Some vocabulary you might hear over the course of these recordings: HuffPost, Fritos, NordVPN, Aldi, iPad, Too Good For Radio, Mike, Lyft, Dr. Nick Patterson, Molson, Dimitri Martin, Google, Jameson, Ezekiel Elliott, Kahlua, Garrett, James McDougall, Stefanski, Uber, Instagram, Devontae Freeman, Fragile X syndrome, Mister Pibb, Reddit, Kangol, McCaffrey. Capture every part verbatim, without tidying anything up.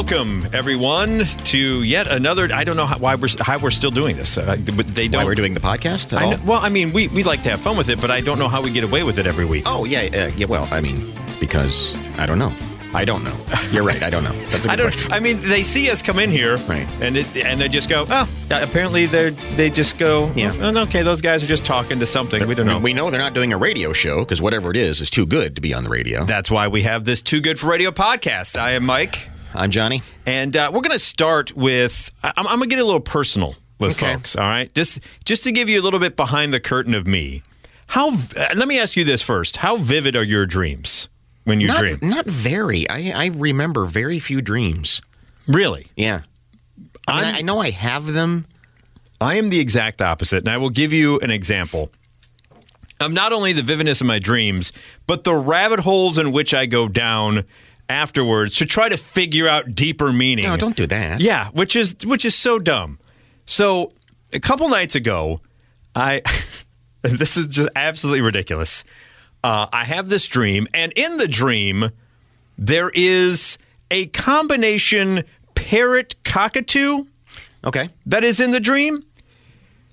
Welcome, everyone, to yet another. I don't know how, why we're how we're still doing this. Uh, they don't. Why we're doing the podcast at all? I know, well, I mean, we we like to have fun with it, but I don't know how we get away with it every week. Oh yeah, uh, yeah. Well, I mean, because I don't know. I don't know. You're right. I don't know. That's a good I don't, question. I mean, they see us come in here, right? And it, and they just go, oh, apparently they they just go, yeah, oh, okay, those guys are just talking to something. They're, we don't know. We know they're not doing a radio show because whatever it is is too good to be on the radio. That's why we have this Too Good for Radio podcast. I am Mike. I'm Johnny. And uh, we're going to start with, I, I'm, I'm going to get a little personal with okay. folks, all right? Just, just to give you a little bit behind the curtain of me. How? Uh, let me ask you this first. How vivid are your dreams? When you not, dream? Not very. I, I remember very few dreams. Really? Yeah. I, mean, I know I have them. I am the exact opposite, and I will give you an example of not only the vividness of my dreams, but the rabbit holes in which I go down afterwards to try to figure out deeper meaning. No, don't do that. Yeah, which is which is so dumb. So a couple nights ago, I this is just absolutely ridiculous. Uh, I have this dream, and in the dream, there is a combination parrot-cockatoo okay. that is in the dream.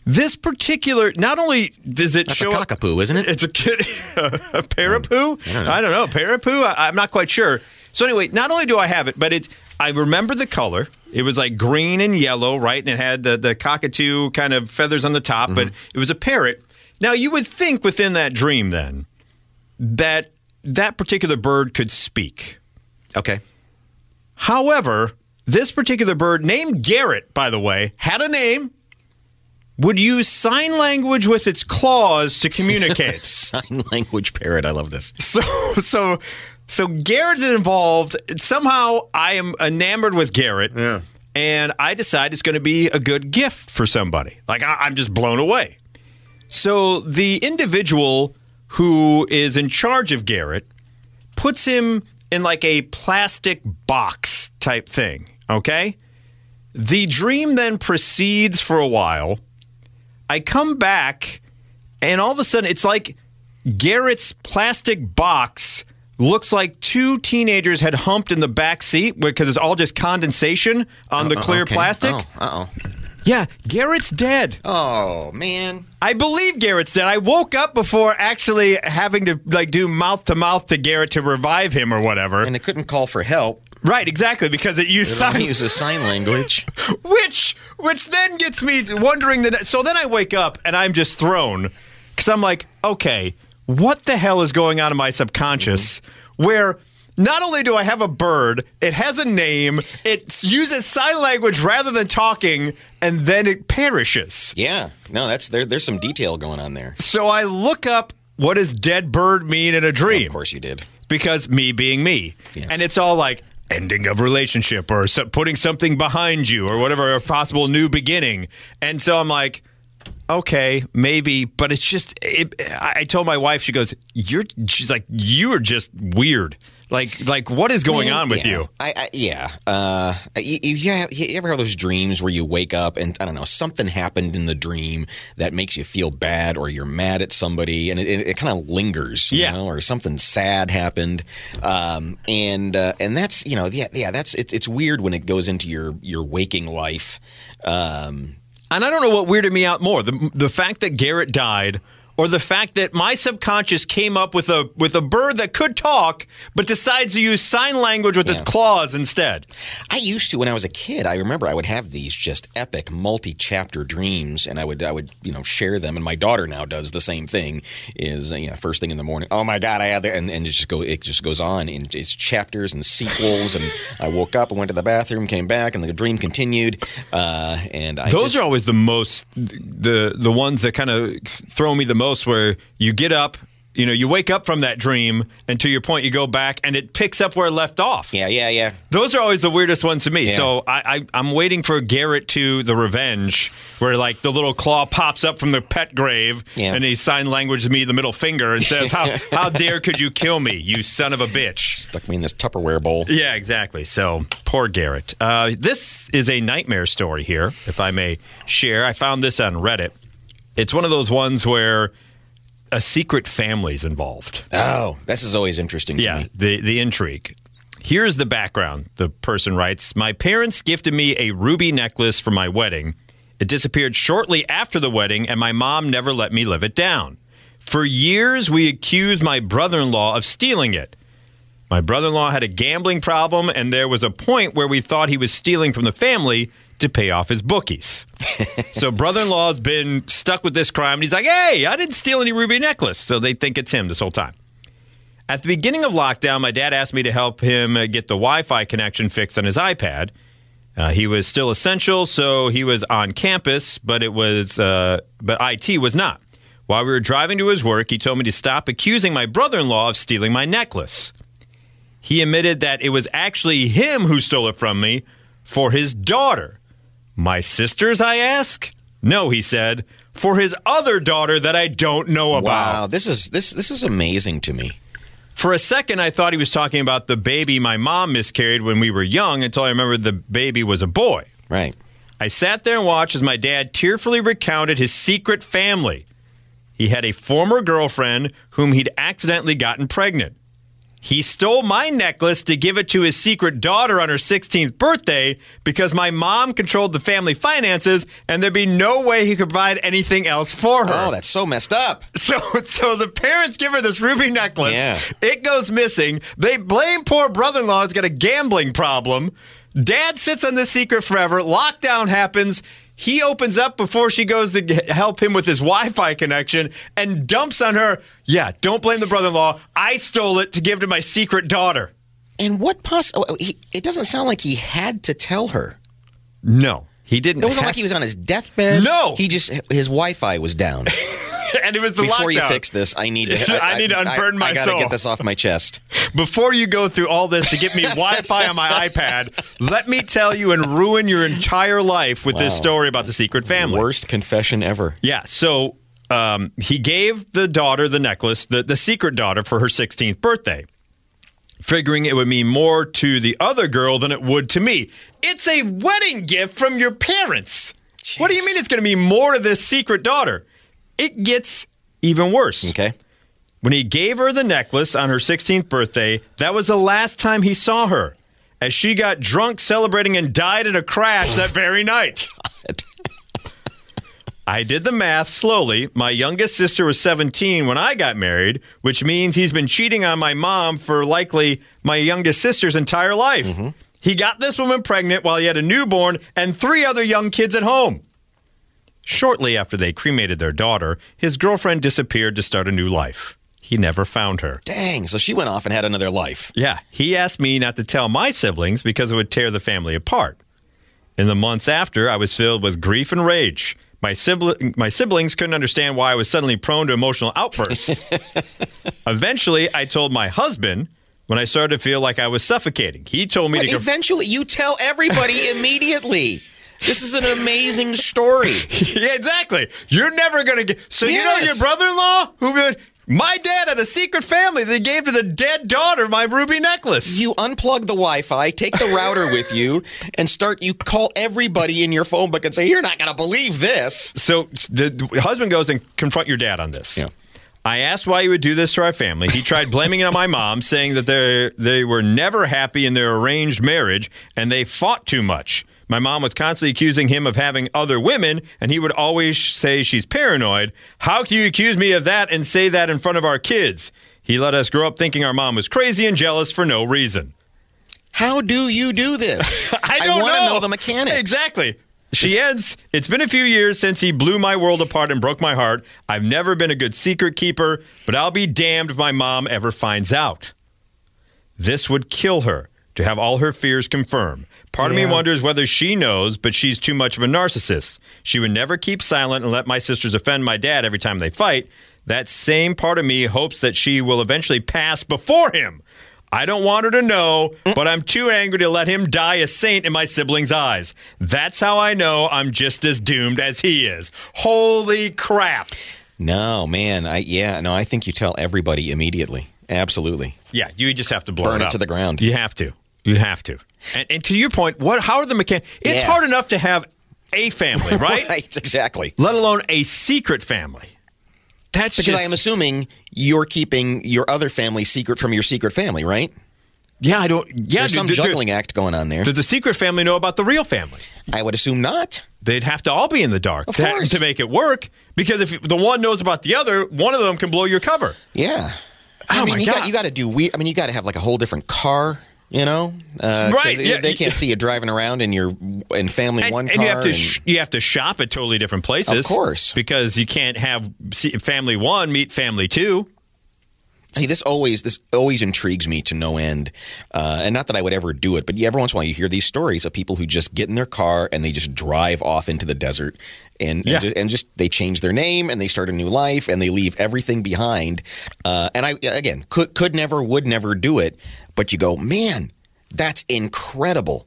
This particular, not only does it That's show That's a cockapoo, isn't it? It's a, kid, a parapoo? I don't know. I don't know. Parapoo? I, I'm not quite sure. So anyway, not only do I have it, but it's, I remember the color. It was like green and yellow, right? And it had the, the cockatoo kind of feathers on the top, mm-hmm. but it was a parrot. Now, you would think within that dream, then, that that particular bird could speak. Okay. However, this particular bird, named Garrett, by the way, had a name, would use sign language with its claws to communicate. Sign language parrot. I love this. So, so, so Garrett's involved. Somehow I am enamored with Garrett. Yeah. And I decide it's going to be a good gift for somebody. Like, I, I'm just blown away. So the individual who is in charge of Garrett, puts him in like a plastic box type thing, okay? The dream then proceeds for a while. I come back, and all of a sudden, it's like Garrett's plastic box looks like two teenagers had humped in the back seat because it's all just condensation on uh, the clear okay. plastic. Oh, uh-oh. Yeah, Garrett's dead. Oh, man. I believe Garrett's dead. I woke up before actually having to like do mouth-to-mouth to Garrett to revive him or whatever. And it couldn't call for help. Right, exactly, because it used sign language. It uses sign language. which, which then gets me wondering. The, so then I wake up, and I'm just thrown. Because I'm like, okay, what the hell is going on in my subconscious mm-hmm. where... Not only do I have a bird, it has a name, it uses sign language rather than talking, and then it perishes. Yeah. No, that's there. There's some detail going on there. So I look up, what does dead bird mean in a dream? Well, of course you did. Because me being me. Yes. And it's all like ending of relationship or so, putting something behind you or whatever, a possible new beginning. And so I'm like... Okay, maybe, but it's just, it, I told my wife, she goes, you're, she's like, you are just weird. Like, like what is going I mean, on with yeah. you? I, I yeah. Uh, you, you, you ever have those dreams where you wake up and, I don't know, something happened in the dream that makes you feel bad or you're mad at somebody and it, it, it kind of lingers, you yeah. know, or something sad happened. Um, and, uh, and that's, you know, yeah, yeah, that's, it's, it's weird when it goes into your, your waking life. Um, And I don't know what weirded me out more, the the fact that Garrett died or the fact that my subconscious came up with a with a bird that could talk but decides to use sign language with yeah. its claws instead. I used to when I was a kid. I remember I would have these just epic multi-chapter dreams and I would I would, you know, share them and my daughter now does the same thing is, you know, first thing in the morning. Oh my god, I had that and, and it just go it just goes on in it's chapters and sequels and I woke up and went to the bathroom, came back and the dream continued uh, and I Those just, are always the most the the ones that kind of throw me the most where you get up, you know, you wake up from that dream, and to your point, you go back, and it picks up where it left off. Yeah, yeah, yeah. Those are always the weirdest ones to me. Yeah. So I, I, I'm waiting for Garrett to the revenge, where like the little claw pops up from the pet grave, yeah. and he sign languages me the middle finger and says, "How how dare could you kill me, you son of a bitch?" Stuck me in this Tupperware bowl. Yeah, exactly. So poor Garrett. Uh, this is a nightmare story here, if I may share. I found this on Reddit. It's one of those ones where a secret family's involved. Oh, this is always interesting to yeah, me. Yeah, the, the intrigue. Here's the background, the person writes. My parents gifted me a ruby necklace for my wedding. It disappeared shortly after the wedding, and my mom never let me live it down. For years, we accused my brother-in-law of stealing it. My brother-in-law had a gambling problem, and there was a point where we thought he was stealing from the family to pay off his bookies. So brother-in-law's been stuck with this crime, and he's like, hey, I didn't steal any ruby necklace. So they think it's him this whole time. At the beginning of lockdown, my dad asked me to help him get the Wi-Fi connection fixed on his iPad. Uh, he was still essential, so he was on campus, but it was, uh, but I T was not. While we were driving to his work, he told me to stop accusing my brother-in-law of stealing my necklace. He admitted that it was actually him who stole it from me for his daughter. My sisters, I ask? No, he said, for his other daughter that I don't know about. Wow, this is this this is amazing to me. For a second, I thought he was talking about the baby my mom miscarried when we were young until I remembered the baby was a boy. Right. I sat there and watched as my dad tearfully recounted his secret family. He had a former girlfriend whom he'd accidentally gotten pregnant. He stole my necklace to give it to his secret daughter on her sixteenth birthday because my mom controlled the family finances and there'd be no way he could provide anything else for her. Oh, that's so messed up. So so the parents give her this ruby necklace. Yeah. It goes missing. They blame poor brother-in-law who's got a gambling problem. Dad sits on this secret forever. Lockdown happens. He opens up before she goes to help him with his Wi-Fi connection and dumps on her, yeah, don't blame the brother-in-law. I stole it to give to my secret daughter. And what possible? Oh, it doesn't sound like he had to tell her. No, he didn't. It wasn't have- like he was on his deathbed. No. He just, his Wi-Fi was down. And it was the Before lockdown. You fix this, I need to, I, I need to unburden I, my I gotta soul. I got to get this off my chest. Before you go through all this to get me Wi-Fi on my iPad, let me tell you and ruin your entire life with wow. this story about the secret family. Worst confession ever. Yeah, so um, he gave the daughter the necklace, the, the secret daughter, for her sixteenth birthday, figuring it would mean more to the other girl than it would to me. It's a wedding gift from your parents. Jeez. What do you mean it's going to mean more to this secret daughter? It gets even worse. Okay. When he gave her the necklace on her sixteenth birthday, that was the last time he saw her, as she got drunk celebrating and died in a crash that very night. I did the math slowly. My youngest sister was seventeen when I got married, which means he's been cheating on my mom for likely my youngest sister's entire life. Mm-hmm. He got this woman pregnant while he had a newborn and three other young kids at home. Shortly after they cremated their daughter, his girlfriend disappeared to start a new life. He never found her. Dang, so she went off and had another life. Yeah, he asked me not to tell my siblings because it would tear the family apart. In the months after, I was filled with grief and rage. My sibling, my siblings couldn't understand why I was suddenly prone to emotional outbursts. Eventually, I told my husband when I started to feel like I was suffocating. He told me but to go... Eventually, you tell everybody immediately. This is an amazing story. Yeah, exactly. You're never going to get... So yes. You know your brother-in-law? Who? My dad had a secret family that he gave to the dead daughter my ruby necklace. You unplug the Wi-Fi, take the router with you, and start... You call everybody in your phone book and say, you're not going to believe this. So the husband goes and confront your dad on this. Yeah. I asked why he would do this to our family. He tried blaming it on my mom, saying that they they were never happy in their arranged marriage, and they fought too much. My mom was constantly accusing him of having other women, and he would always say she's paranoid. How can you accuse me of that and say that in front of our kids? He let us grow up thinking our mom was crazy and jealous for no reason. How do you do this? I don't I want to know. know the mechanics. Exactly. She ends, it's been a few years since he blew my world apart and broke my heart. I've never been a good secret keeper, but I'll be damned if my mom ever finds out. This would kill her to have all her fears confirmed. Part yeah. of me wonders whether she knows, but she's too much of a narcissist. She would never keep silent and let my sisters offend my dad every time they fight. That same part of me hopes that she will eventually pass before him. I don't want her to know, but I'm too angry to let him die a saint in my siblings' eyes. That's how I know I'm just as doomed as he is. Holy crap. No, man. I Yeah, no, I think you tell everybody immediately. Absolutely. Yeah, you just have to blow Burn it, it up. to the ground. You have to. You have to. And, and to your point, what? how are the mechanics? It's yeah. hard enough to have a family, right? Right, exactly. Let alone a secret family. That's because just... I am assuming you're keeping your other family secret from your secret family, right? Yeah, I don't. Yeah, there's some do, juggling do, act going on there. Does the secret family know about the real family? I would assume not. They'd have to all be in the dark, of to, course. to make it work. Because if the one knows about the other, one of them can blow your cover. Yeah. Oh I mean, my you God. Got, you got to do. We, I mean, you got to have like a whole different car. You know, uh, right? Yeah. They can't see you driving around in your in family and, one car. And you have to and, sh- you have to shop at totally different places, of course, because you can't have family one meet family two. See, this always this always intrigues me to no end, uh, and not that I would ever do it, but every once in a while you hear these stories of people who just get in their car and they just drive off into the desert, and yeah. and, just, and just they change their name and they start a new life and they leave everything behind. Uh, and I again could could never would never do it, but you go, man, that's incredible.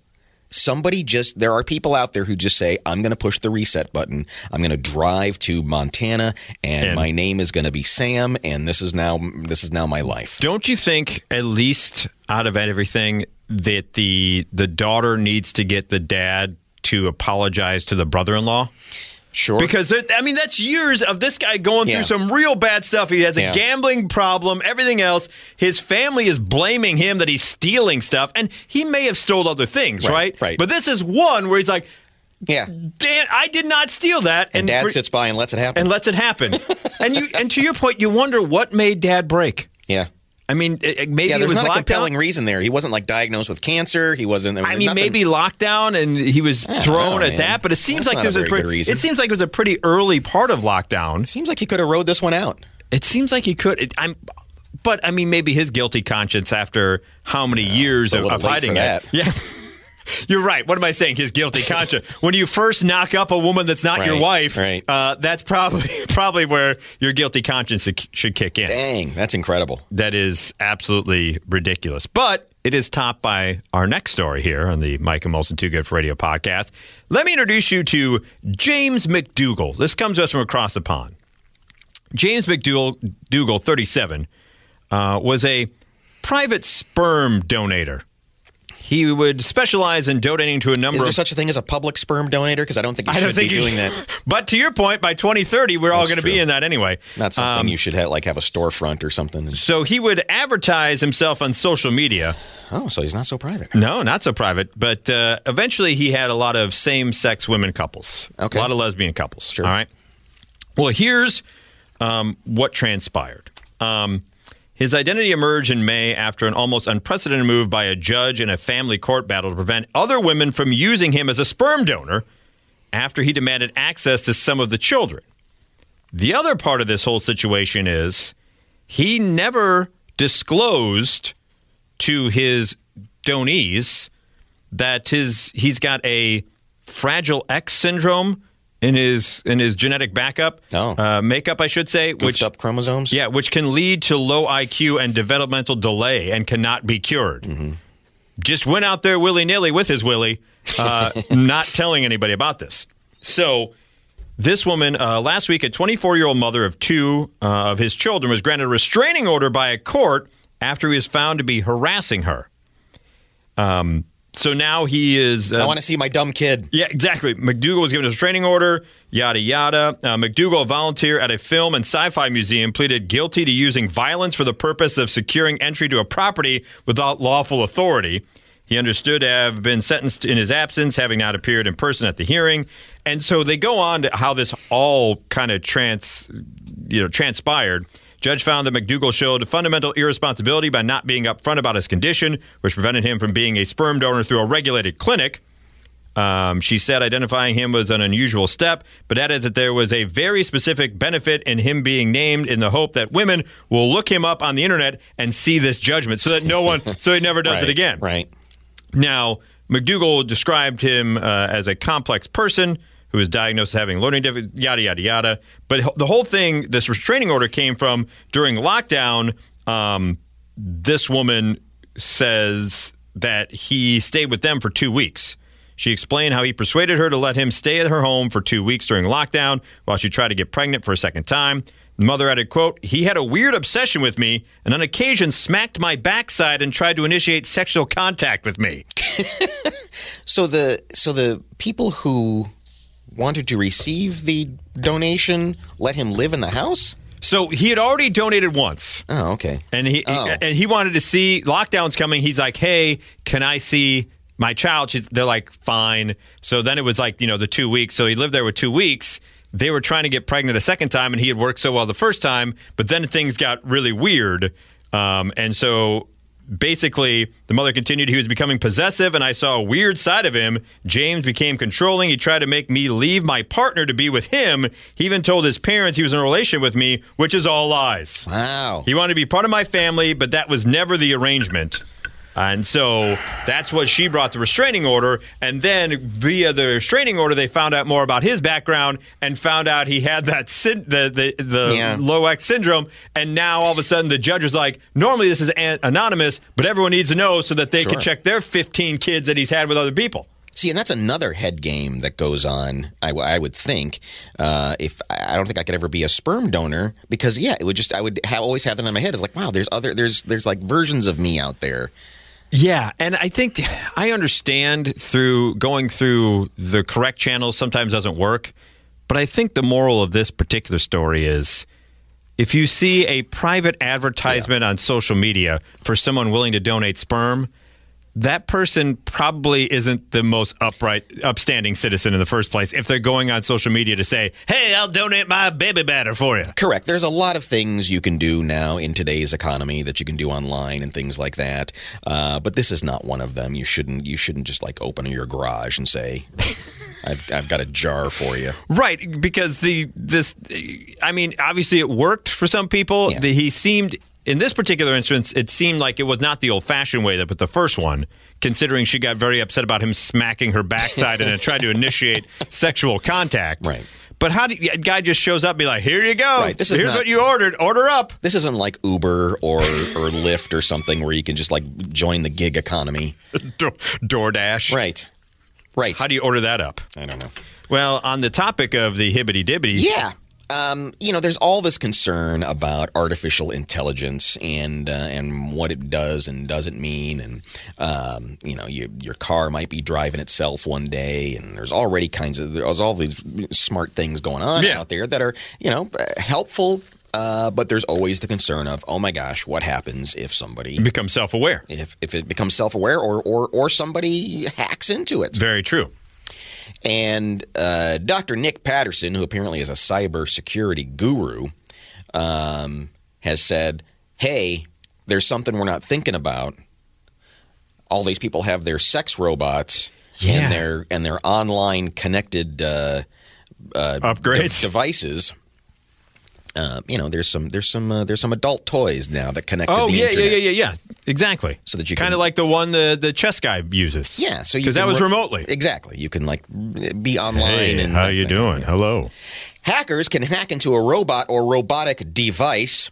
Somebody just – there are people out there who just say, I'm going to push the reset button. I'm going to drive to Montana, and, and my name is going to be Sam, and this is now this is now my life. Don't you think, at least out of everything, that the the daughter needs to get the dad to apologize to the brother-in-law? Sure. Because, I mean, that's years of this guy going yeah. through some real bad stuff. He has a yeah. gambling problem, everything else. His family is blaming him that he's stealing stuff. And he may have stole other things, right? Right. right. But this is one where he's like, yeah, Dan, I did not steal that. And, and Dad for, sits by and lets it happen. And lets it happen. and you, and to your point, you wonder what made Dad break. Yeah. I mean, maybe yeah, it was lockdown. There's not a compelling reason there. He wasn't like diagnosed with cancer. He wasn't. I mean, I mean maybe lockdown, and he was thrown know, at man. that. But it seems That's like there's a, a pretty. It seems like it was a pretty early part of lockdown. It seems like he could have rode this one out. It seems like he could. It, I'm, but I mean, maybe his guilty conscience after how many yeah, years of, of hiding that. It. Yeah. You're right. What am I saying? His guilty conscience. When you first knock up a woman that's not right, your wife, right. uh, that's probably probably where your guilty conscience should kick in. Dang, that's incredible. That is absolutely ridiculous. But it is topped by our next story here on the Mike and Molson Too Good for Radio podcast. Let me introduce you to James McDougall. This comes to us from across the pond. James McDougall, thirty-seven, uh, was a private sperm donator. He would specialize in donating to a number of... Is there of, such a thing as a public sperm donator? Because I don't think you should be you doing should. that. But to your point, by twenty thirty, we're That's all going to be in that anyway. Not something um, you should have, like have a storefront or something. So he would advertise himself on social media. Oh, so he's not so private. No, not so private. But uh, eventually he had a lot of same-sex women couples. Okay. A lot of lesbian couples. Sure. All right. Well, here's um, what transpired. Um His identity emerged in May after an almost unprecedented move by a judge in a family court battle to prevent other women from using him as a sperm donor after he demanded access to some of the children. The other part of this whole situation is he never disclosed to his donees that his he's got a Fragile X syndrome in his in his genetic backup, oh. uh, makeup, I should say. Goofed which up chromosomes? Yeah, which can lead to low I Q and developmental delay and cannot be cured. Mm-hmm. Just went out there willy-nilly with his willy, uh, not telling anybody about this. So this woman, uh, last week, a twenty-four-year-old mother of two uh, of his children was granted a restraining order by a court after he was found to be harassing her. Um. So now he is... Uh, I want to see my dumb kid. Yeah, exactly. McDougall was given a restraining order, yada, yada. Uh, McDougall, a volunteer at a film and sci-fi museum, pleaded guilty to using violence for the purpose of securing entry to a property without lawful authority. He understood to have been sentenced in his absence, having not appeared in person at the hearing. And so they go on to how this all kind of trans, you know, transpired. Judge found that McDougall showed fundamental irresponsibility by not being upfront about his condition, which prevented him from being a sperm donor through a regulated clinic. Um, she said identifying him was an unusual step, but added that there was a very specific benefit in him being named in the hope that women will look him up on the internet and see this judgment so that no one, so he never does right, it again. Right. Now, McDougall described him uh, as a complex person who was diagnosed as having learning difficulties, yada, yada, yada. But the whole thing, this restraining order came from during lockdown. Um, this woman says that he stayed with them for two weeks. She explained how he persuaded her to let him stay at her home for two weeks during lockdown while she tried to get pregnant for a second time. The mother added, quote, "He had a weird obsession with me and on occasion smacked my backside and tried to initiate sexual contact with me." So the so the people who... wanted to receive the donation, let him live in the house? So he had already donated once. Oh, okay. And he oh. and he wanted to see, lockdown's coming. He's like, hey, can I see my child? She's, they're like, fine. So then it was like, you know, the two weeks. So he lived there with two weeks. They were trying to get pregnant a second time, and he had worked so well the first time. But then things got really weird. Um, and so basically, the mother continued, he was becoming possessive, and I saw a weird side of him. James became controlling. He tried to make me leave my partner to be with him. He even told his parents he was in a relationship with me, which is all lies. Wow. He wanted to be part of my family, but that was never the arrangement. And so that's what she brought the restraining order. And then via the restraining order, they found out more about his background and found out he had that sin- the the, the yeah. low X syndrome. And now all of a sudden the judge is like, normally this is an- anonymous, but everyone needs to know so that they sure. can check their fifteen kids that he's had with other people. See, and that's another head game that goes on, I, I would think. Uh, if I don't think I could ever be a sperm donor because, yeah, it would just I would have, always have that in my head. It's like, wow, there's other there's there's like versions of me out there. Yeah, and I think I understand through going through the correct channels sometimes doesn't work, but I think the moral of this particular story is if you see a private advertisement yeah. on social media for someone willing to donate sperm, that person probably isn't the most upright, upstanding citizen in the first place if they're going on social media to say, hey, I'll donate my baby batter for you. Correct. There's a lot of things you can do now in today's economy that you can do online and things like that. Uh, but this is not one of them. You shouldn't you shouldn't just like open your garage and say, I've I've got a jar for you. Right. Because the this, I mean, obviously it worked for some people. Yeah. The, he seemed... In this particular instance, it seemed like it was not the old-fashioned way, but the first one, considering she got very upset about him smacking her backside and tried to initiate sexual contact. Right. But how do you, a guy just shows up and be like, here you go. Right. This is Here's not, what you ordered. Order up. This isn't like Uber or, or Lyft or something where you can just like join the gig economy. Do- DoorDash. Right. Right. How do you order that up? I don't know. Well, on the topic of the hibbity-dibbity. Yeah. Um, you know, there's all this concern about artificial intelligence and uh, and what it does and doesn't mean. And, um, you know, you, your car might be driving itself one day. And there's already kinds of – there's all these smart things going on yeah. out there that are, you know, helpful. Uh, but there's always the concern of, oh, my gosh, what happens if somebody – becomes self-aware. If, if it becomes self-aware or, or, or somebody hacks into it. Very true. And uh, Doctor Nick Patterson, who apparently is a cybersecurity guru, um, has said, hey, there's something we're not thinking about. All these people have their sex robots yeah. and their and their online connected uh, uh, upgrades de- devices. Uh, you know, there's some there's some uh, there's some adult toys now that connect oh, to the yeah, internet. Oh yeah, yeah, yeah, yeah, exactly. So that you kind of like the one the, the chess guy uses. Yeah, so because that was re- remotely exactly. You can like be online. Hey, and how that, you that, doing? You know. Hello. Hackers can hack into a robot or robotic device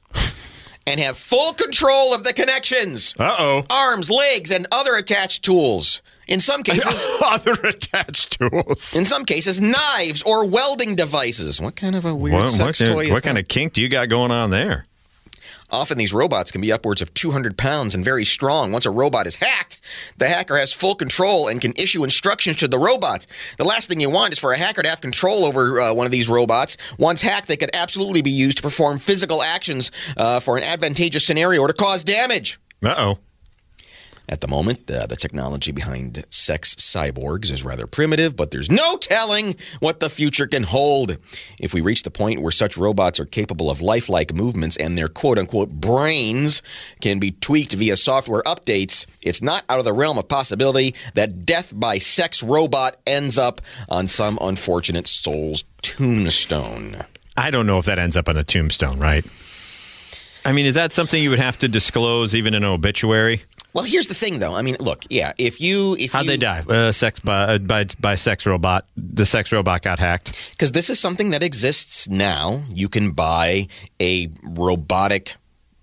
and have full control of the connections. Uh oh. Arms, legs, and other attached tools. In some cases, other attached tools. In some cases, knives or welding devices. What kind of a weird what, sex what, toy what is that? What kind of kink do you got going on there? Often these robots can be upwards of two hundred pounds and very strong. Once a robot is hacked, the hacker has full control and can issue instructions to the robot. The last thing you want is for a hacker to have control over uh, one of these robots. Once hacked, they could absolutely be used to perform physical actions uh, for an advantageous scenario or to cause damage. Uh-oh. At the moment, uh, the technology behind sex cyborgs is rather primitive, but there's no telling what the future can hold. If we reach the point where such robots are capable of lifelike movements and their quote-unquote brains can be tweaked via software updates, it's not out of the realm of possibility that death by sex robot ends up on some unfortunate soul's tombstone. I don't know if that ends up on a tombstone, right? I mean, is that something you would have to disclose even in an obituary? Well, here's the thing, though. I mean, look, yeah, if you... if How'd you, they die? Uh, sex by, by by sex robot. The sex robot got hacked. Because this is something that exists now. You can buy a robotic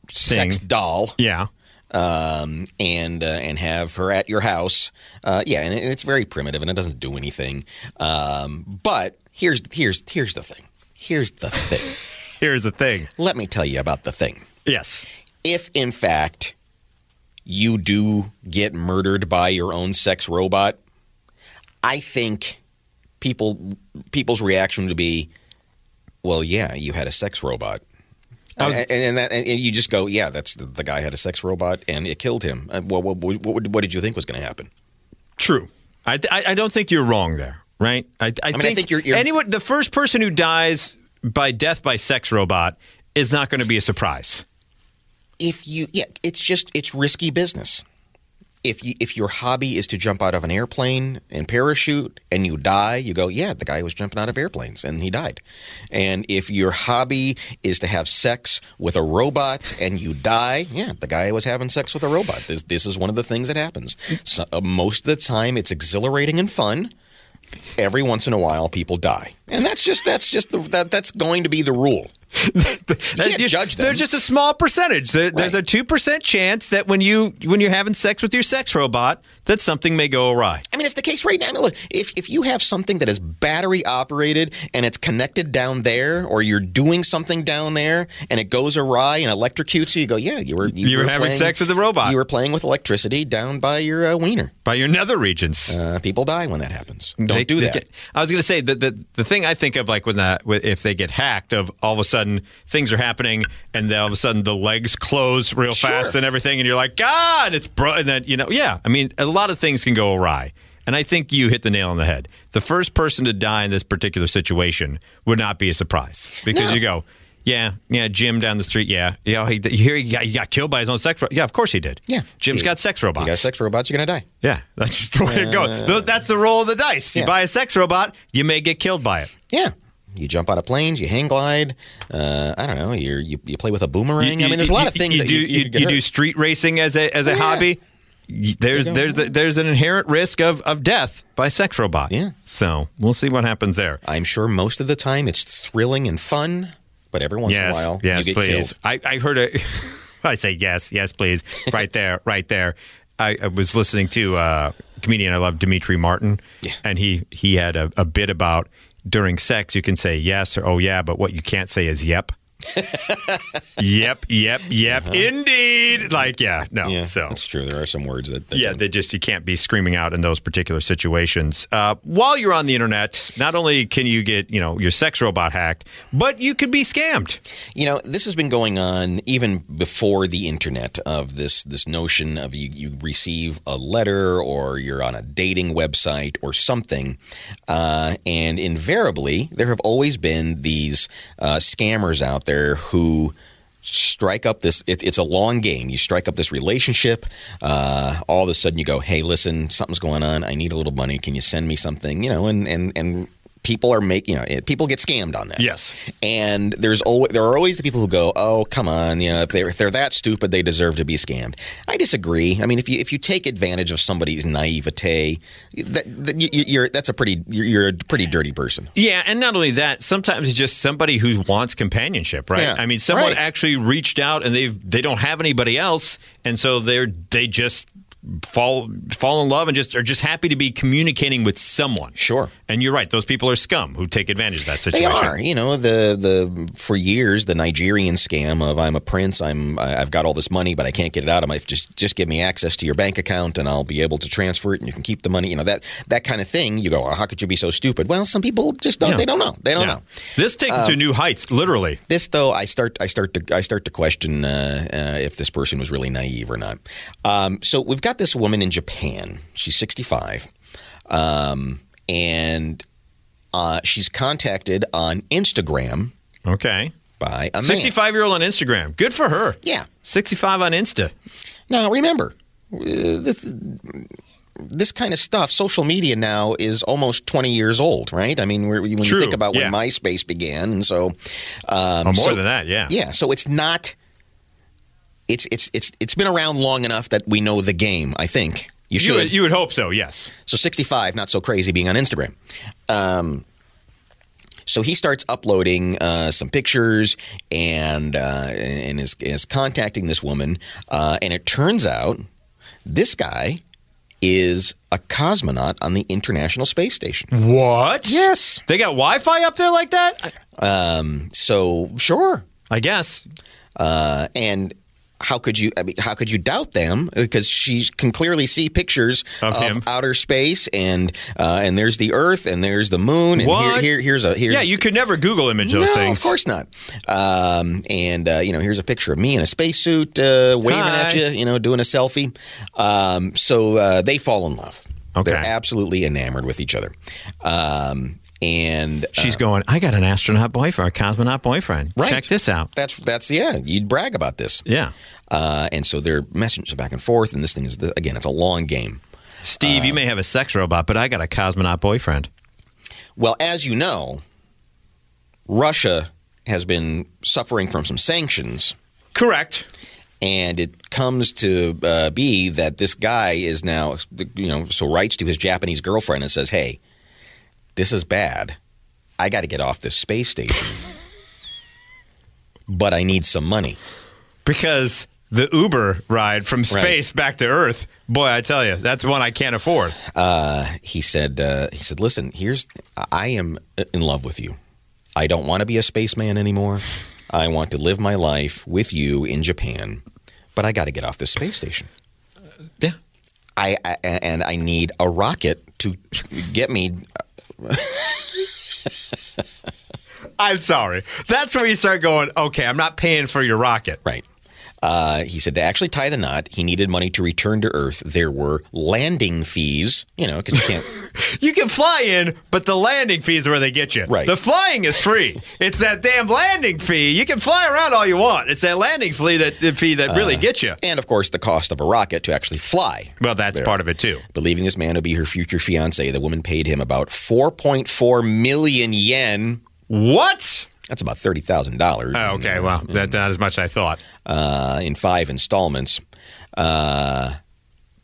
thing. Sex doll. Yeah. Um, and uh, and have her at your house. Uh, yeah, and, it, and it's very primitive, and it doesn't do anything. Um, but here's here's here's the thing. Here's the thing. Here's the thing. Let me tell you about the thing. Yes. If, in fact... you do get murdered by your own sex robot, I think people people's reaction would be, well, yeah, you had a sex robot. I was, and, and, that, and you just go, yeah, that's the, the guy had a sex robot and it killed him. Well, what, what, what, what did you think was going to happen? True. I, th- I don't think you're wrong there, right? I, I, I mean, think, I think you're, you're anyone. The first person who dies by death by sex robot is not going to be a surprise. If you, yeah, it's just it's risky business. If you, if your hobby is to jump out of an airplane and parachute and you die, you go, yeah, the guy was jumping out of airplanes and he died. And if your hobby is to have sex with a robot and you die, yeah, the guy was having sex with a robot. This, this is one of the things that happens. So, uh, most of the time it's exhilarating and fun. Every once in a while people die. And that's just that's just the, that that's going to be the rule. You can't you, judge them. There's just a small percentage. There, right. There's a two percent chance that when, you, when you're having sex with your sex robot, that something may go awry. I mean, it's the case right now. I mean, look, if, if you have something that is battery operated and it's connected down there, or you're doing something down there and it goes awry and electrocutes you, you go, yeah, you were you, you were, were having playing, sex with the robot. You were playing with electricity down by your uh, wiener. By your nether regions. Uh, people die when that happens. Don't they, do that. Get, I was going to say, the, the, the thing I think of, like, when that, if they get hacked, of all of a sudden, things are happening, and then all of a sudden the legs close real sure. fast and everything, and you're like, God, it's bro. And then, you know, yeah, I mean, a lot of things can go awry. And I think you hit the nail on the head. The first person to die in this particular situation would not be a surprise, because no. you go, yeah, yeah, Jim down the street, yeah, yeah, you know, he, here he got, he got killed by his own sex robot. Yeah, of course he did. Yeah, Jim's he, got sex robots. You got sex robots, you're gonna die. Yeah, that's just the way uh, it goes. That's the roll of the dice. Yeah. You buy a sex robot, you may get killed by it. Yeah. You jump out of planes, you hang glide. Uh, I don't know. You you you play with a boomerang. You, I mean, there's a lot of things. You, you that do you, you, you, you do street racing as a as oh, a yeah. hobby. There's there's the, there's an inherent risk of, of death by sex robot. Yeah. So we'll see what happens there. I'm sure most of the time it's thrilling and fun, but every once yes, in a while yes, you get please. killed. I I heard a. I say yes, yes, please. Right there, right there. I, I was listening to a comedian I love, Dimitri Martin, yeah. and he he had a, a bit about. During sex, you can say yes or oh yeah, but what you can't say is yep. yep, yep, yep, uh-huh. indeed. Like, yeah, no. Yeah, so that's true. There are some words that... that yeah, don't. They just, you can't be screaming out in those particular situations. Uh, while you're on the internet, not only can you get, you know, your sex robot hacked, but you could be scammed. You know, this has been going on even before the internet, of this this notion of you, you receive a letter, or you're on a dating website or something. Uh, and invariably, there have always been these uh, scammers out there who strike up this it, it's a long game. You strike up this relationship, uh all of a sudden you go, hey, listen, something's going on, I need a little money, can you send me something, you know? And and and people are making, you know, it, people get scammed on that. Yes. And there's always there are always the people who go, oh, come on, you know, if they're if they're that stupid, they deserve to be scammed. I disagree. I mean, if you if you take advantage of somebody's naivete, that, that you, you're that's a pretty you're, you're a pretty dirty person. Yeah, and not only that, sometimes it's just somebody who wants companionship, right? Yeah, I mean, someone right. actually reached out and they've they don't have anybody else, and so they're they just. fall fall in love and just are just happy to be communicating with someone. Sure. And you're right, those people are scum who take advantage of that situation. They are. You know, the the for years the Nigerian scam of I'm a prince, I'm I've got all this money but I can't get it out of my just just give me access to your bank account and I'll be able to transfer it and you can keep the money, you know, that that kind of thing. You go, oh, how could you be so stupid? Well, some people just don't yeah. they don't know. They don't yeah. know. This takes uh, to new heights, literally. This though, I start I start to I start to question uh, uh, if this person was really naive or not. Um, so we've got this woman in Japan. She's sixty-five, um, and uh, she's contacted on Instagram. Okay, by a sixty-five-year-old on Instagram. Good for her. Yeah, sixty-five on Insta. Now remember, uh, this, this kind of stuff, social media now is almost twenty years old, right? I mean, when True. you think about when yeah. MySpace began, and so um, oh, more so, than that, yeah, yeah. So it's not. It's it's it's it's been around long enough that we know the game, I think. You should. You would, you would hope so, yes. So sixty-five, not so crazy being on Instagram. Um, so he starts uploading uh, some pictures and uh, and is, is contacting this woman. Uh, and it turns out this guy is a cosmonaut on the International Space Station. What? Yes. They got Wi-Fi up there like that? Um, so, sure. I guess. Uh, and... how could you? I mean, how could you doubt them? Because she can clearly see pictures of, of outer space, and uh, and there's the Earth, and there's the Moon, and here, here, here's a here's yeah. You could never Google image those no, things. Of course not. Um, and uh, you know, here's a picture of me in a spacesuit, uh, waving Hi. at you, you know, doing a selfie. Um, so uh, they fall in love. Okay. They're absolutely enamored with each other. Um, And uh, she's going, I got an astronaut boyfriend, a cosmonaut boyfriend. Right. Check this out. That's, that's yeah, you'd brag about this. Yeah. Uh, and so they're messaging back and forth. And this thing is, the, again, it's a long game. Steve, uh, you may have a sex robot, but I got a cosmonaut boyfriend. Well, as you know, Russia has been suffering from some sanctions. Correct. And it comes to uh, be that this guy is now, you know, so writes to his Japanese girlfriend and says, hey, this is bad. I got to get off this space station. But I need some money. Because the Uber ride from space right. back to Earth, boy, I tell you, that's one I can't afford. Uh, he said, uh, he said, listen, here's, I am in love with you. I don't want to be a spaceman anymore. I want to live my life with you in Japan. But I got to get off this space station. Uh, yeah. I, I and I need a rocket to get me... I'm sorry. That's where you start going, okay, I'm not paying for your rocket. Right. Uh, he said to actually tie the knot, he needed money to return to Earth. There were landing fees, you know, because you can't. You can fly in, but the landing fees are where they get you. Right. The flying is free. It's that damn landing fee. You can fly around all you want. It's that landing fee that fee that really uh, gets you. And, of course, the cost of a rocket to actually fly. Well, that's there. part of it, too. Believing this man to be her future fiancé, the woman paid him about four point four million yen. What? That's about thirty thousand dollars. Oh, okay, well, and, that's not as much as I thought. Uh, in five installments. Uh,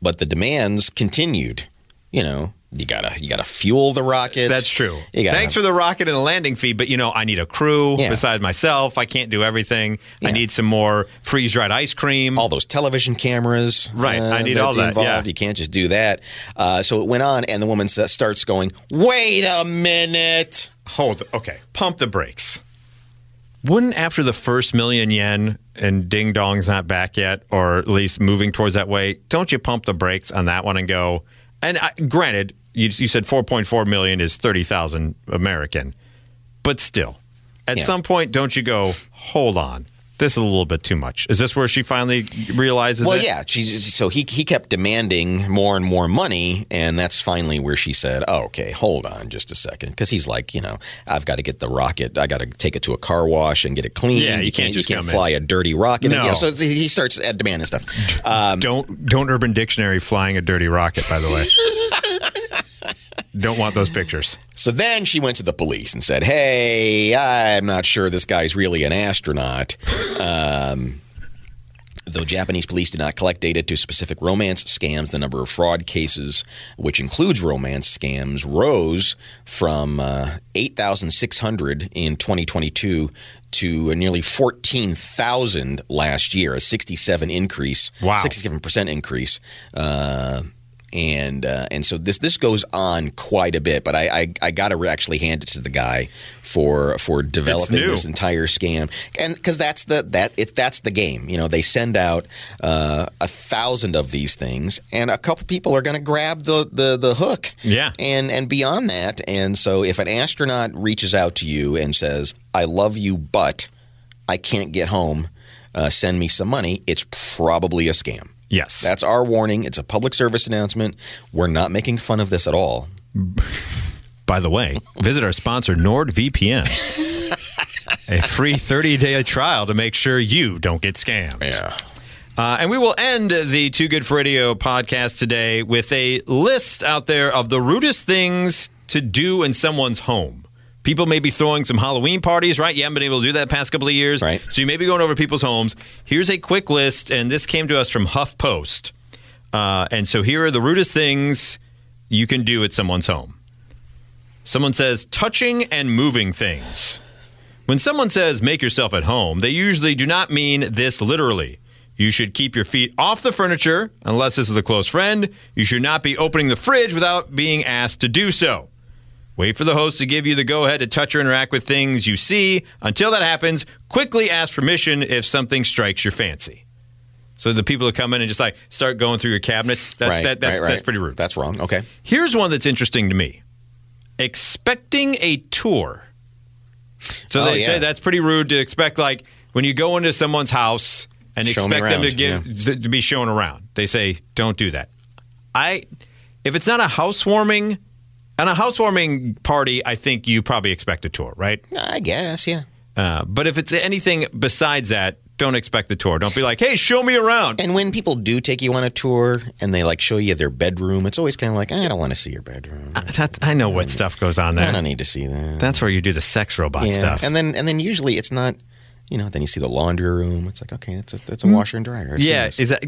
but the demands continued. You know, you gotta you gotta fuel the rocket. That's true. You gotta, Thanks for the rocket and the landing fee, but, you know, I need a crew yeah. besides myself. I can't do everything. Yeah. I need some more freeze-dried ice cream. All those television cameras. Right, uh, I need all that, involved. yeah. You can't just do that. Uh, so it went on, and the woman starts going, wait a minute. Hold, okay, pump the brakes. Wouldn't after the first million yen and ding dong's not back yet, or at least moving towards that way, don't you pump the brakes on that one and go? And I, granted, you, you said four point four million is thirty thousand American, but still, at yeah. some point, don't you go? Hold on, this is a little bit too much. Is this where she finally realizes? Well, it? yeah. She's, so he he kept demanding more and more money, and that's finally where she said, oh, okay, hold on just a second. Because he's like, you know, I've got to get the rocket. I got to take it to a car wash and get it clean. Yeah, you, you can't, can't just you can't fly in. a dirty rocket. No. And, you know, so he starts demanding stuff. Um, don't, don't Urban Dictionary flying a dirty rocket, by the way. Don't want those pictures. So then she went to the police and said, hey, I'm not sure this guy's really an astronaut. Um, though Japanese police did not collect data to specific romance scams, the number of fraud cases, which includes romance scams, rose from uh, eight thousand six hundred in twenty twenty-two to nearly fourteen thousand last year, a sixty-seven increase, wow. sixty-seven percent increase. Uh And uh, and so this this goes on quite a bit, but I I, I got to re- actually hand it to the guy for for developing this entire scam, and because that's the that it that's the game. You know, they send out uh, a thousand of these things, and a couple people are going to grab the, the the hook, yeah, and and beyond that. And so if an astronaut reaches out to you and says, "I love you, but I can't get home. Uh, send me some money," it's probably a scam. Yes. That's our warning. It's a public service announcement. We're not making fun of this at all. By the way, visit our sponsor, NordVPN. A free thirty-day trial to make sure you don't get scammed. Yeah. Uh, and we will end the Too Good for Radio podcast today with a list out there of the rudest things to do in someone's home. People may be throwing some Halloween parties, right? You haven't been able to do that the past couple of years. Right. So you may be going over people's homes. Here's a quick list, and this came to us from HuffPost. Uh, and so here are the rudest things you can do at someone's home. Someone says, touching and moving things. When someone says, make yourself at home, they usually do not mean this literally. You should keep your feet off the furniture, unless this is a close friend. You should not be opening the fridge without being asked to do so. Wait for the host to give you the go-ahead to touch or interact with things you see. Until that happens, quickly ask permission if something strikes your fancy. So the people who come in and just like start going through your cabinets, that, right, that, that's, right, right. that's pretty rude. That's wrong. Okay. Here's one that's interesting to me. Expecting a tour. So oh, they yeah. say that's pretty rude to expect, like, when you go into someone's house and show expect them, them to, give, yeah. to be shown around. They say, don't do that. I, if it's not a housewarming, on a housewarming party, I think you probably expect a tour, right? I guess, yeah. Uh, but if it's anything besides that, don't expect the tour. Don't be like, hey, show me around. And when people do take you on a tour and they like show you their bedroom, it's always kind of like, I don't want to see your bedroom. I, that, I know I what stuff goes on there. I don't need to see that. That's where you do the sex robot yeah. stuff. And then and then usually it's not, you know, then you see the laundry room. It's like, okay, that's a, that's a washer and dryer. I've yeah. Is that,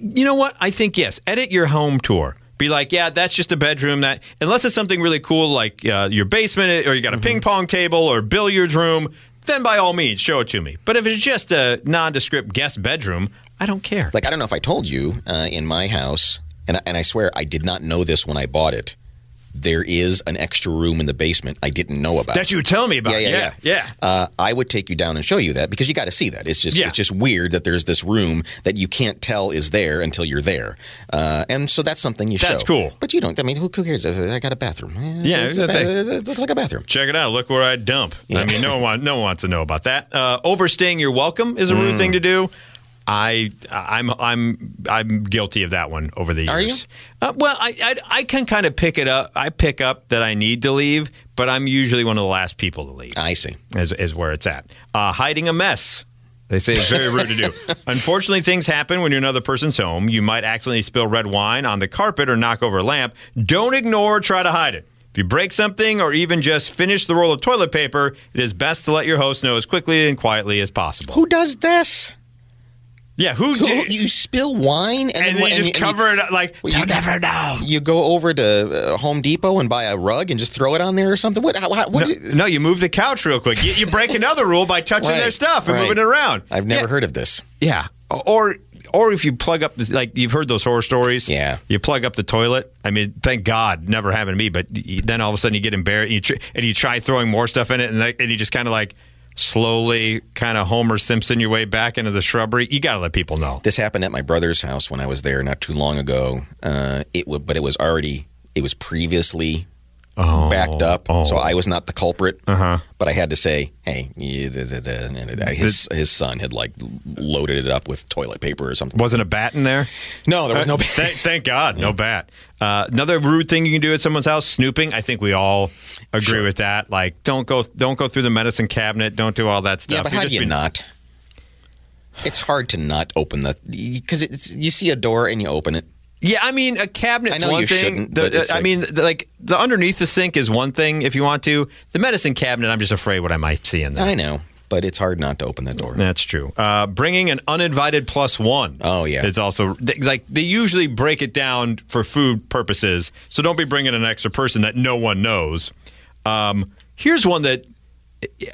you know what? I think, yes, edit your home tour. Be like, yeah, that's just a bedroom. That unless it's something really cool like uh, your basement or you got a mm-hmm. ping pong table or billiards room, then by all means, show it to me. But if it's just a nondescript guest bedroom, I don't care. Like, I don't know if I told you uh, in my house, and I, and I swear I did not know this when I bought it, there is an extra room in the basement I didn't know about. That you would tell me about. Yeah, yeah, yeah. yeah. yeah. Uh, I would take you down and show you that because you got to see that. It's just yeah. it's just weird that there's this room that you can't tell is there until you're there. Uh, and so that's something you that's show. That's cool. But you don't, I mean, who cares? I got a bathroom. Yeah. It's that's a, a, it looks like a bathroom. Check it out. Look where I dump. Yeah. I mean, no one, want, no one wants to know about that. Uh, overstaying your welcome is a rude mm. thing to do. I I'm I'm I'm guilty of that one over the years. Are you? Uh, well, I, I I can kind of pick it up. I pick up that I need to leave, but I'm usually one of the last people to leave. I see. Is, is where it's at. Uh, hiding a mess. They say it's very rude to do. Unfortunately, things happen when you're another person's home. You might accidentally spill red wine on the carpet or knock over a lamp. Don't ignore or try to hide it. If you break something or even just finish the roll of toilet paper, it is best to let your host know as quickly and quietly as possible. Who does this? Yeah, who so did, you spill wine and, and then you just and, cover and you, it up like well, you never know. You go over to uh, Home Depot and buy a rug and just throw it on there or something. What? How, how, what no, you, no, you move the couch real quick. You, you break another rule by touching right, their stuff and right. moving it around. I've never yeah. heard of this. Yeah, or or if you plug up the, like you've heard those horror stories. Yeah, you plug up the toilet. I mean, thank God, never happened to me. But then all of a sudden you get embarrassed and you, tr- and you try throwing more stuff in it and, like, and you just kind of like. Slowly, kind of Homer Simpson your way back into the shrubbery. You got to let people know. This happened at my brother's house when I was there not too long ago. Uh, it would, but it was already, it was previously oh, backed up, oh. so I was not the culprit. Uh-huh. But I had to say, hey, his his son had like loaded it up with toilet paper or something. Wasn't a bat in there? No, there was no bat. Thank, thank God, no yeah. bat. Uh, another rude thing you can do at someone's house, snooping. I think we all agree sure. with that. Like, don't go, don't go through the medicine cabinet. Don't do all that stuff. Yeah, but You're how do you be... not? It's hard to not open the because you see a door and you open it. Yeah, I mean, a cabinet's I know one you thing. Shouldn't, the, like... I mean, the, like the underneath the sink is one thing if you want to. The medicine cabinet, I'm just afraid what I might see in there. I know. But it's hard not to open that door. That's true. Uh, bringing an uninvited plus one. Oh, yeah. It's also, they, like, they usually break it down for food purposes. So don't be bringing an extra person that no one knows. Um, here's one that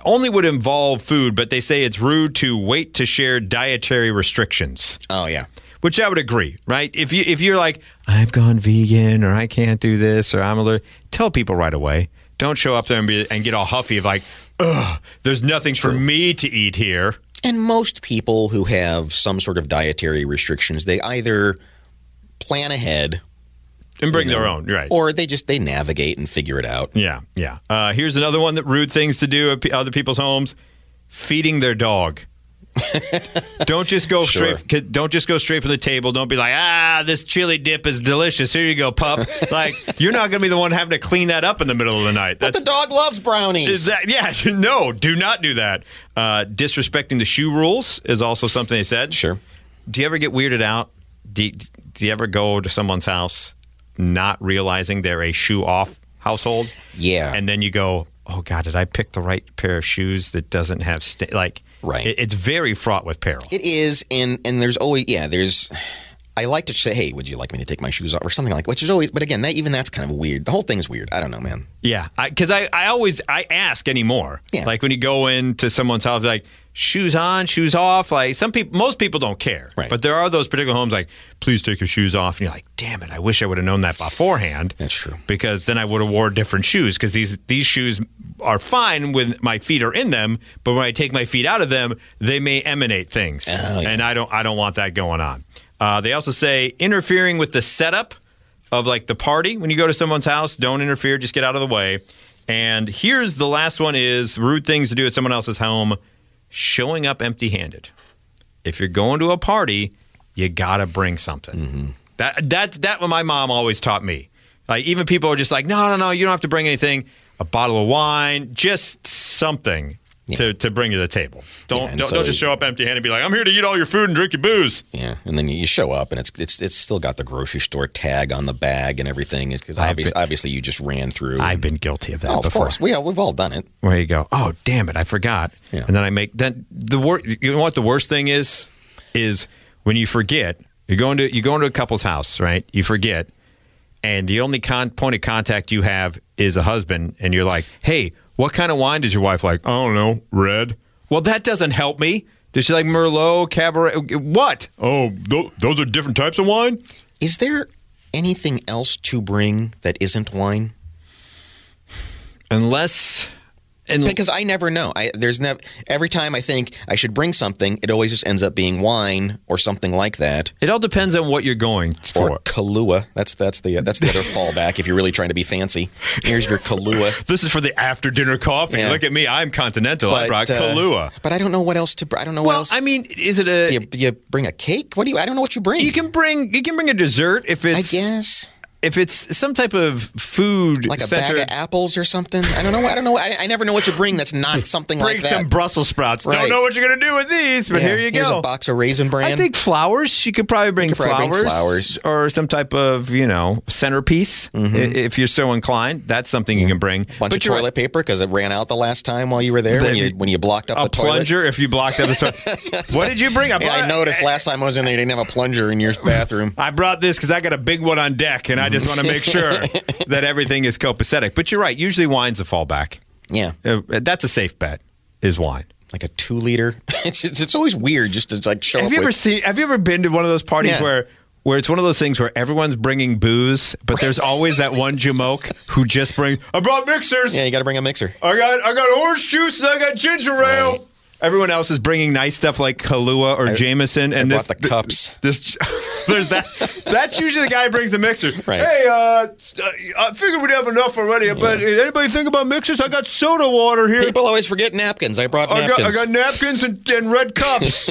only would involve food, but they say it's rude to wait to share dietary restrictions. Oh, yeah. Which I would agree, right? If, you, if you're like, I've gone vegan or I can't do this or I'm allergic, tell people right away. Don't show up there and, be, and get all huffy of like, ugh, there's nothing True. for me to eat here. And most people who have some sort of dietary restrictions, they either plan ahead. And bring you know, their own, right. Or they just, they navigate and figure it out. Yeah, yeah. Uh, here's another one that rude things to do at p- other people's homes. Feeding their dog. don't just go sure. straight. Don't just go straight for the table. Don't be like, ah, this chili dip is delicious. Here you go, pup. Like you're not going to be the one having to clean that up in the middle of the night. That's, but the dog loves brownies. Is that, yeah, no, do not do that. Uh, disrespecting the shoe rules is also something they said. Sure. Do you ever get weirded out? Do, do you ever go to someone's house not realizing they're a shoe off household? Yeah. And then you go, oh God, did I pick the right pair of shoes that doesn't have st- like. Right. It's very fraught with peril. It is, and, and there's always, yeah, there's, I like to say, hey, would you like me to take my shoes off or something like that, which is always, but again, that even that's kind of weird. The whole thing's weird. I don't know, man. Yeah. I, Cause I, I always, I ask anymore. Yeah. Like when you go into someone's house, like shoes on, shoes off. Like some people, most people don't care, right. But there are those particular homes like, please take your shoes off. And you're like, damn it. I wish I would have known that beforehand. That's true. Because then I would have wore different shoes. Cause these, these shoes are fine when my feet are in them, but when I take my feet out of them, they may emanate things. Oh, yeah. And I don't, I don't want that going on. Uh, they also say interfering with the setup of like the party. When you go to someone's house, don't interfere. Just get out of the way. And here's the last one is rude things to do at someone else's home. Showing up empty-handed. If you're going to a party, you got to bring something. Mm-hmm. That that's that what my mom always taught me. Like even people are just like, no, no, no, you don't have to bring anything. A bottle of wine, just something. Yeah. To, to bring to the table. Don't yeah, don't, so don't just show up empty handed and be like, I'm here to eat all your food and drink your booze. Yeah. And then you show up and it's it's it's still got the grocery store tag on the bag and everything. It's because obviously, obviously you just ran through. I've and, been guilty of that oh, before. Of course. We, yeah, we've all done it. Where you go, oh, damn it, I forgot. Yeah. And then I make then the wor- you know what the worst thing is? Is when you forget, you're going to you go into a couple's house, right? You forget, and the only con- point of contact you have is a husband, and you're like, hey, what kind of wine does your wife like? I don't know. Red. Well, that doesn't help me. Does she like Merlot, Cabernet? What? Oh, th- those are different types of wine? Is there anything else to bring that isn't wine? Unless... And because I never know. I there's never every time I think I should bring something, it always just ends up being wine or something like that. It all depends on what you're going for. Or Kahlua. That's that's the that's the other fallback if you're really trying to be fancy. Here's your Kahlua. This is for the after dinner coffee. Yeah. Look at me, I'm continental. But, I brought uh, Kahlua. But I don't know what else to. I don't know well, what else. I mean, is it a? Do you, do you bring a cake? What do you? I don't know what you bring. You can bring you can bring a dessert if it's. I guess. If it's some type of food, like a bag of apples or something, I don't know. I don't know. I, I never know what to bring. That's not something like that. Bring some Brussels sprouts. Right. Don't know what you're going to do with these, but yeah, here you go. Here's a box of Raisin Bran. I think flowers. She could probably bring, you could probably flowers, bring flowers, or some type of you know centerpiece mm-hmm. if you're so inclined. That's something yeah. you can bring. Bunch but of toilet paper because it ran out the last time while you were there the, when you when you blocked up a the toilet. A plunger if you blocked up the toilet. What did you bring? I, brought, yeah, I noticed last time I was in there, you didn't have a plunger in your bathroom. I brought this because I got a big one on deck and I. I just want to make sure that everything is copacetic. But you're right. Usually wine's a fallback. Yeah. Uh, that's a safe bet is wine. Like a two liter. It's it's, it's always weird just to like show have up. You ever with... seen, have you ever been to one of those parties yeah. where where it's one of those things where everyone's bringing booze, but there's always that one jamoke who just brings, I brought mixers. Yeah, you got to bring a mixer. I got I got orange juice and I got ginger ale. Right. Everyone else is bringing nice stuff like Kahlua or I, Jameson, and I this the cups. This, this there's that. That's usually the guy who brings the mixer. Right. Hey, uh, I figured we'd have enough already. Yeah. But anybody think about mixers? I got soda water here. People always forget napkins. I brought I napkins. Got, I got napkins and, and red cups.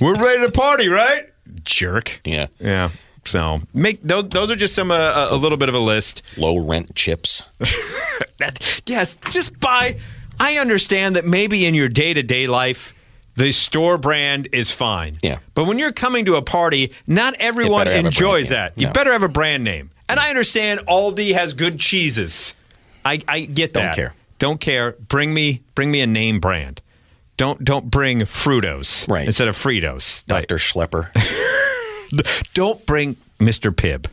We're ready to party, right? Jerk. Yeah. Yeah. So make those. Those are just some uh, a little bit of a list. Low rent chips. that, yes, just buy. I understand that maybe in your day-to-day life, the store brand is fine. Yeah. But when you're coming to a party, not everyone enjoys that. You better have a brand name. And I understand Aldi has good cheeses. I, I get that. Don't care. Don't care. Bring me bring me a name brand. Don't don't bring Frutos right. instead of Fritos. Doctor Schlepper. Don't bring Mister Pibb.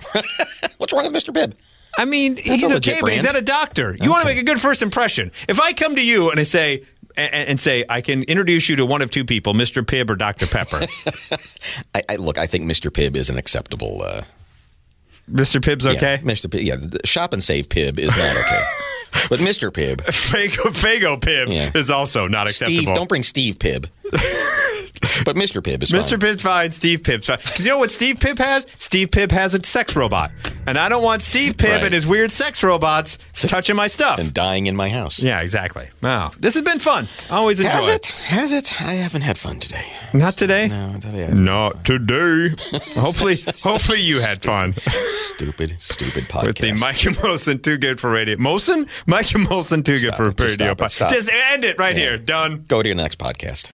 What's wrong with Mister Pibb? I mean, that's he's okay, brand. But he's not a doctor. You okay. want to make a good first impression. If I come to you and I say, and, and say, I can introduce you to one of two people, Mister Pibb or Doctor Pepper. I, I, look, I think Mister Pibb is an acceptable. Uh, Mister Pibb's okay? Yeah, Mister Pibb, yeah, the Shop and Save Pibb is not okay. But Mister Pibb. Fago, Fago Pibb yeah. is also not acceptable. Steve, don't bring Steve Pibb. But Mister Pibb is Mister fine. Mister Pibb's fine. Steve Pibb's fine. Because you know what Steve Pibb has? Steve Pibb has a sex robot. And I don't want Steve Pibb right. and his weird sex robots touching my stuff. And dying in my house. Yeah, exactly. Wow. This has been fun. I always enjoy has it. Has it? Has it? I haven't had fun today. Not today? No. Today Not today. hopefully hopefully you had fun. Stupid, stupid podcast. With the Mike and Molson Too Good for Radio. Molson? Mike and Molson Too Good for Radio. Just, just end it right yeah. here. Done. Go to your next podcast.